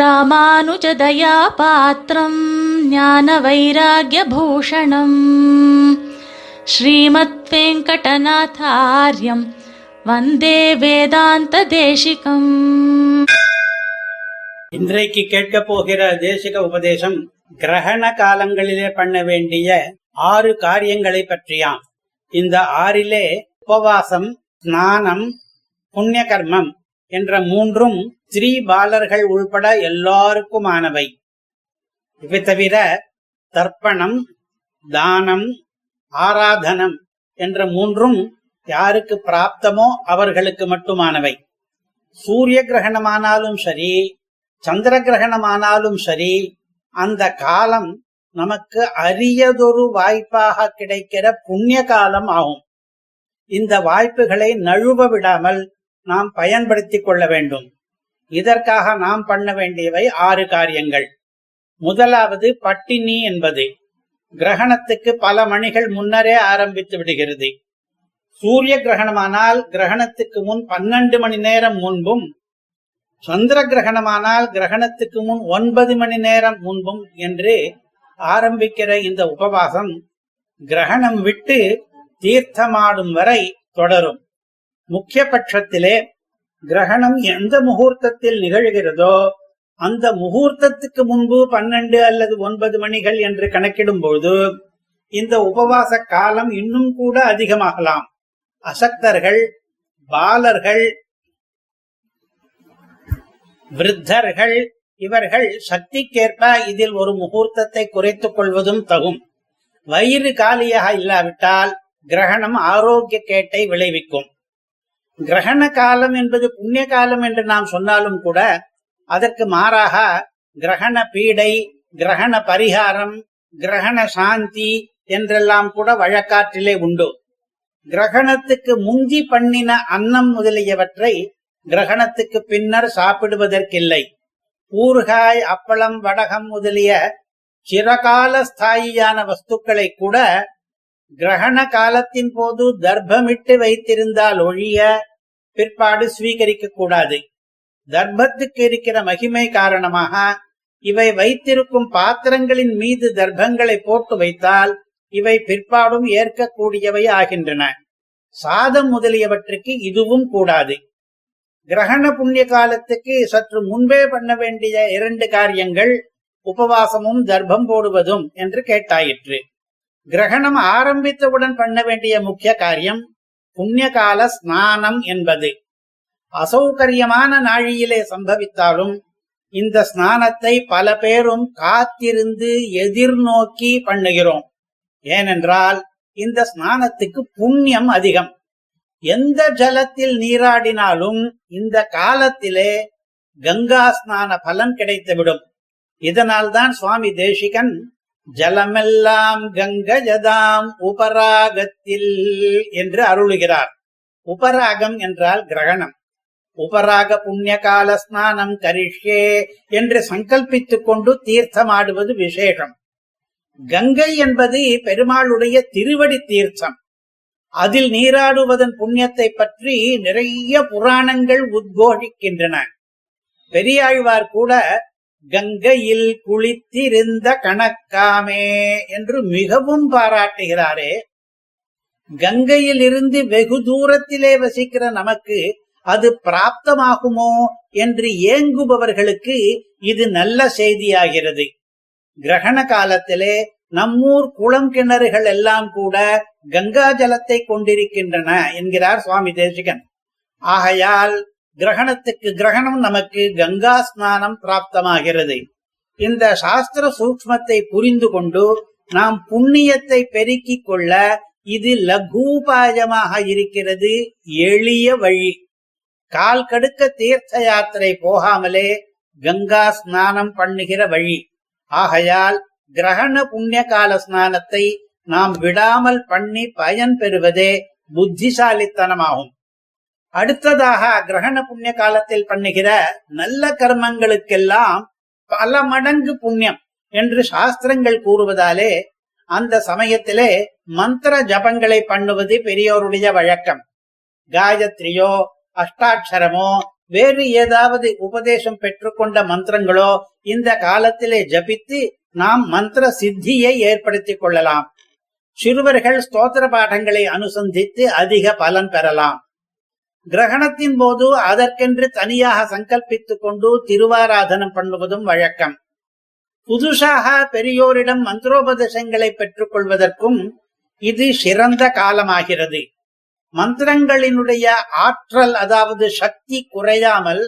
ராமானுஜதயா பாத்ரம் ஞான வைராக்ய பூஷணம் ஸ்ரீமத் வெங்கடநாதார்யம் வந்தே வேதாந்த தேசிகம். இன்றைக்கு கேட்க போகிற தேசிக உபதேசம் கிரகண காலங்களிலே பண்ண வேண்டிய 6 காரியங்களை பற்றியாம். இந்த 6 உபவாசம், ஸ்நானம், புண்ணிய கர்மம் என்ற 3 ஸ்ரீ பாலர்கள் உள்பட எல்லாருக்குமானவை. இவை தவிர தர்ப்பணம், தானம், ஆராதனம் என்ற 3 யாருக்கு பிராப்தமோ அவர்களுக்கு மட்டுமானவை. சூரிய கிரகணமானாலும் சரி, சந்திர கிரகணமானாலும் சரி, அந்த காலம் நமக்கு அரியதொரு வாய்ப்பாக கிடைக்கிற புண்ணிய காலம் ஆகும். இந்த வாய்ப்புகளை நழுவ விடாமல் நாம் பயன்படுத்திக் கொள்ள வேண்டும். இதற்காக நாம் பண்ண வேண்டியவை 6 காரியங்கள். முதலாவது பட்டினி என்பது. கிரகணத்துக்கு பல மணிகள் முன்னரே ஆரம்பித்து விடுகிறது. சூரிய கிரகணமானால் கிரகணத்துக்கு முன் 12 மணி நேரம் முன்பும், சந்திர கிரகணமானால் கிரகணத்துக்கு முன் 9 மணி நேரம் முன்பும் என்று ஆரம்பிக்கிற இந்த உபவாசம் கிரகணம் விட்டு தீர்த்தமாடும் வரை தொடரும். முக்கிய பட்சத்திலே கிரகணம் எந்த முகூர்த்தத்தில் நிகழ்கிறதோ அந்த முகூர்த்தத்துக்கு முன்பு 12 அல்லது 9 மணிகள் என்று கணக்கிடும் போது இந்த உபவாச காலம் இன்னும் கூட அதிகமாகலாம். அசக்தர்கள், பாலர்கள், விருத்தர்கள் இவர்கள் சக்திக்கேற்ப இதில் ஒரு முகூர்த்தத்தை குறைத்துக் கொள்வதும் தகும். வயிறு காலியாக இல்லாவிட்டால் கிரகணம் ஆரோக்கிய கேட்டை விளைவிக்கும். கிரகண காலம் என்பது புண்ணிய காலம் என்று நாம் சொன்னாலும் கூட அதற்கு மாறாக கிரகண பீடை, கிரகண பரிகாரம், கிரகண சாந்தி என்றெல்லாம் கூட வழக்காற்றிலே உண்டு. கிரகணத்துக்கு முந்தி பண்ணின அன்னம் முதலியவற்றை கிரகணத்துக்கு பின்னர் சாப்பிடுவதற்கில்லை. ஊறுகாய், அப்பளம், வடகம் முதலிய சிறகால ஸ்தாயியான வஸ்துக்களை கூட கிரகண காலத்தின் போது தர்ப்பமிட்டு வைத்திருந்தால் ஒழிய பிற்பாடு ஸ்வீகரிக்க கூடாது. தர்ப்பத்துக்கு இருக்கிற மகிமை காரணமாக இவை வைத்திருக்கும் பாத்திரங்களின் மீது தர்ப்பங்களை போட்டு வைத்தால் இவை பிற்பாடும் ஏற்கக்கூடியவை ஆகின்றன. சாதம் முதலியவற்றுக்கு இதுவும் கூடாது. கிரகண புண்ணிய காலத்துக்கு சற்று முன்பே பண்ண வேண்டிய 2 காரியங்கள் உபவாசமும் தர்ப்பம் போடுவதும் என்று கேட்டாயிற்று. கிரகணம் ஆரம்பித்தவுடன் பண்ண வேண்டிய முக்கிய காரியம் புண்ணிய கால ஸ்நானம் என்பது. அசௌகரியமான நாழியிலே சம்பவித்தாலும் இந்த ஸ்நானத்தை பல பேரும் காத்திருந்து எதிர்நோக்கி பண்ணுகிறோம். ஏனென்றால் இந்த ஸ்நானத்துக்கு புண்ணியம் அதிகம். எந்த ஜலத்தில் நீராடினாலும் இந்த காலத்திலே கங்கா ஸ்நான பலன் கிடைத்துவிடும். இதனால் தான் சுவாமி தேசிகன் ஜலமெல்லாம் கங்கஜதாம் உபராகத்தில் என்று அருளுகிறார். உபராகம் என்றால் கிரகணம். உபராக புண்ணிய கால ஸ்நானம் கரிஷ்யே என்று சங்கல்பித்துக் கொண்டு தீர்த்தமாடுவது விசேஷம். கங்கை என்பது பெருமாளுடைய திருவடி தீர்த்தம். அதில் நீராடுவதன் புண்ணியத்தை பற்றி நிறைய புராணங்கள் உத்கோஷிக்கின்றன. பெரியாழ்வார் கூட கங்கையில் குளித்திருந்த கணக்காமே என்று மிகவும் பாராட்டுகிறாரே. கங்கையில் இருந்து வெகு தூரத்திலே வசிக்கிற நமக்கு அது பிராப்தமாகுமோ என்று ஏங்குபவர்களுக்கு இது நல்ல செய்தியாகிறது. கிரகண காலத்திலே நம்மூர் குளம், கிணறுகள் எல்லாம் கூட கங்கா ஜலத்தை கொண்டிருக்கின்றன என்கிறார் சுவாமி தேசிகன். ஆகையால் கிரகணத்துக்கு கிரகணம் நமக்கு கங்கா ஸ்நானம் பிராப்தமாகிறது. இந்த சாஸ்திர சூக்மத்தை புரிந்து கொண்டு நாம் புண்ணியத்தை பெருக்கிக் கொள்ள இது லகூபாயமாக இருக்கிறது, எளிய வழி. கால் கடுக்க தீர்த்த யாத்திரை போகாமலே கங்கா ஸ்நானம் பண்ணுகிற வழி. ஆகையால் கிரகண புண்ணிய கால ஸ்நானத்தை நாம் விடாமல் பண்ணி பயன் பெறுவதே புத்திசாலித்தனமாகும். அடுத்ததாக கிரகண புண்ணிய காலத்தில் பண்ணுகிற நல்ல கர்மங்களுக்கெல்லாம் பல மடங்கு புண்ணியம் என்று சாஸ்திரங்கள் கூறுவதாலே அந்த சமயத்திலே மந்திர ஜபங்களை பண்ணுவது பெரியோருடைய வழக்கம். காயத்ரியோ, அஷ்டாட்சரமோ, வேறு ஏதாவது உபதேசம் பெற்றுக்கொண்ட மந்திரங்களோ இந்த காலத்திலே ஜபித்து நாம் மந்திர சித்தியை ஏற்படுத்திக் கொள்ளலாம். சிறுவர்கள் ஸ்தோத்திர பாடங்களை அனுசந்தித்து அதிக பலன் பெறலாம். கிரகணத்தின் போது அதற்கென்று தனியாக சங்கல்பித்துக் கொண்டு திருவாராதனம் பண்ணுவதும் வழக்கம். புதுசாக பெரியோரிடம் மந்திரோபதேசங்களை பெற்றுக் கொள்வதற்கும் இது சிறந்த காலமாகிறது. மந்திரங்களினுடைய ஆற்றல் அதாவது சக்தி குறையாமல்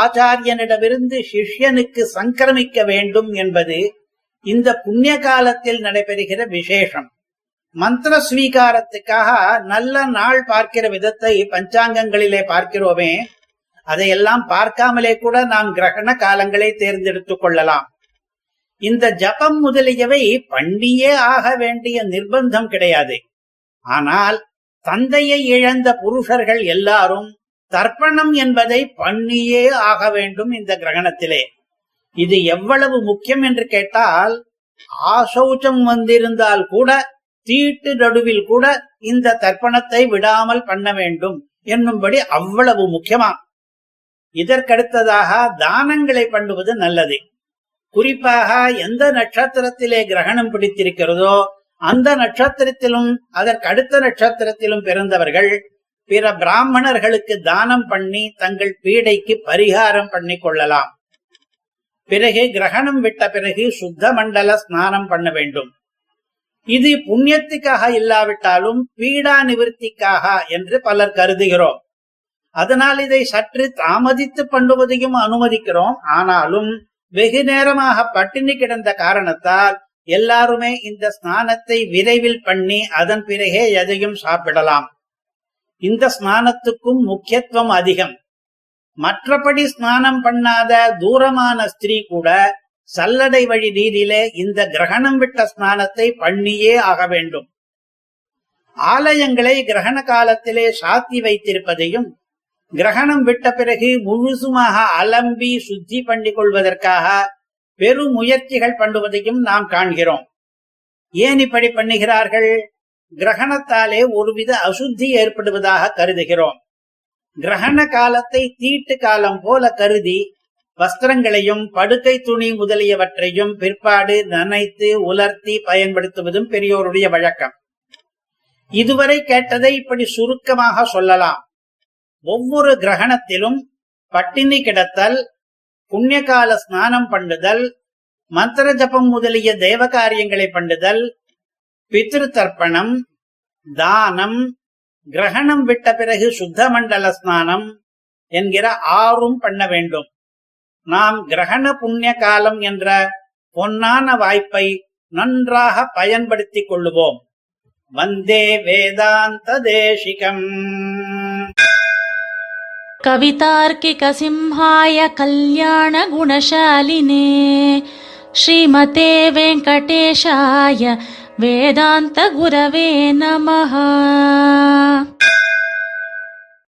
ஆச்சாரியனிடமிருந்து சிஷ்யனுக்கு சங்கிரமிக்க வேண்டும் என்பது இந்த புண்ணிய காலத்தில் நடைபெறுகிற விசேஷம். மந்திர ஸ்வீகாரத்துக்காக நல்ல நாள் பார்க்கிற விதத்தை பஞ்சாங்கங்களிலே பார்க்கிறோமே, அதையெல்லாம் பார்க்காமலே கூட நாம் கிரகண காலங்களை தேர்ந்தெடுத்துக் கொள்ளலாம். இந்த ஜபம் முதலியவை பண்ணியே ஆக வேண்டிய நிர்பந்தம் கிடையாது. ஆனால் தந்தையை இழந்த புருஷர்கள் எல்லாரும் தர்ப்பணம் என்பதை பண்ணியே ஆக வேண்டும் இந்த கிரகணத்திலே. இது எவ்வளவு முக்கியம் என்று கேட்டால், ஆசௌச்சம் வந்திருந்தால் கூட தீட்டு நடுவில் கூட இந்த தர்ப்பணத்தை விடாமல் பண்ண வேண்டும் என்னும்படி அவ்வளவு முக்கியமா. இதற்கடுத்ததாக தானங்களை பண்ணுவது நல்லது. குறிப்பாக எந்த நட்சத்திரத்திலே கிரகணம் பிடித்திருக்கிறதோ அந்த நட்சத்திரத்திலும் அதற்கு அடுத்த நட்சத்திரத்திலும் பிறந்தவர்கள் பிற பிராமணர்களுக்கு தானம் பண்ணி தங்கள் பீடைக்கு பரிகாரம் பண்ணி கொள்ளலாம். பிறகு கிரகணம் விட்ட பிறகு சுத்த மண்டல ஸ்நானம் பண்ண வேண்டும். இது புண்ணியத்துக்காக இல்லாவிட்டாலும் பீடா நிவர்த்திக்காக என்று பலர் கருதுகிறோம். அதனால் இதை சற்று தாமதித்து பண்ணுவதையும் அனுமதிக்கிறோம். ஆனாலும் வெகு நேரமாக பட்டினி கிடந்த காரணத்தால் எல்லாருமே இந்த ஸ்நானத்தை விரைவில் பண்ணி அதன் பிறகே எதையும் சாப்பிடலாம். இந்த ஸ்நானத்துக்கும் முக்கியத்துவம் அதிகம். மற்றபடி ஸ்நானம் பண்ணாத தூரமான ஸ்திரீ கூட சல்லடை வழி நீரிலே இந்த கிரகணம் விட்ட ஸ்நானத்தை பண்ணியே ஆக வேண்டும். ஆலயங்களை கிரகண காலத்திலே சாத்தி வைத்திருப்பதையும் கிரகணம் விட்ட பிறகு முழுசுமாக அலம்பி சுத்தி பண்ணி கொள்வதற்காக பெரும் முயற்சிகள் பண்ணுவதையும் நாம் காண்கிறோம். ஏன் இப்படி பண்ணுகிறார்கள்? கிரகணத்தாலே ஒருவித அசுத்தி ஏற்படுவதாக கருதுகிறோம். கிரகண காலத்தை தீட்டு காலம் போல கருதி வஸ்திரங்களையும் படுக்கை துணி முதலியவற்றையும் பிற்பாடு நனைத்து உலர்த்தி பயன்படுத்துவதும் பெரியோருடைய வழக்கம். இதுவரை கேட்டதை இப்படி சுருக்கமாக சொல்லலாம். ஒவ்வொரு கிரகணத்திலும் பட்டினி கிடத்தல், புண்ணியகால ஸ்நானம் பண்ணுதல், மந்திர ஜபம் முதலிய தெய்வ காரியங்களை பண்ணுதல், பித்ரு தர்ப்பணம், தானம், கிரகணம் விட்ட பிறகு சுத்த மண்டல ஸ்நானம் என்கிற ஆறும் பண்ண வேண்டும். நாம் கிரகண புண்ணிய காலம் என்ற பொன்னான வாய்ப்பை நன்றாக பயன்படுத்திக் கொள்ளுவோம். வந்தே வேதாந்த தேசிகம். கவிதார்க்கிக சிம்ஹாய கல்யாண குணசாலினே ஸ்ரீமதே வெங்கடேஷாய வேதாந்த குரவே நமஹ.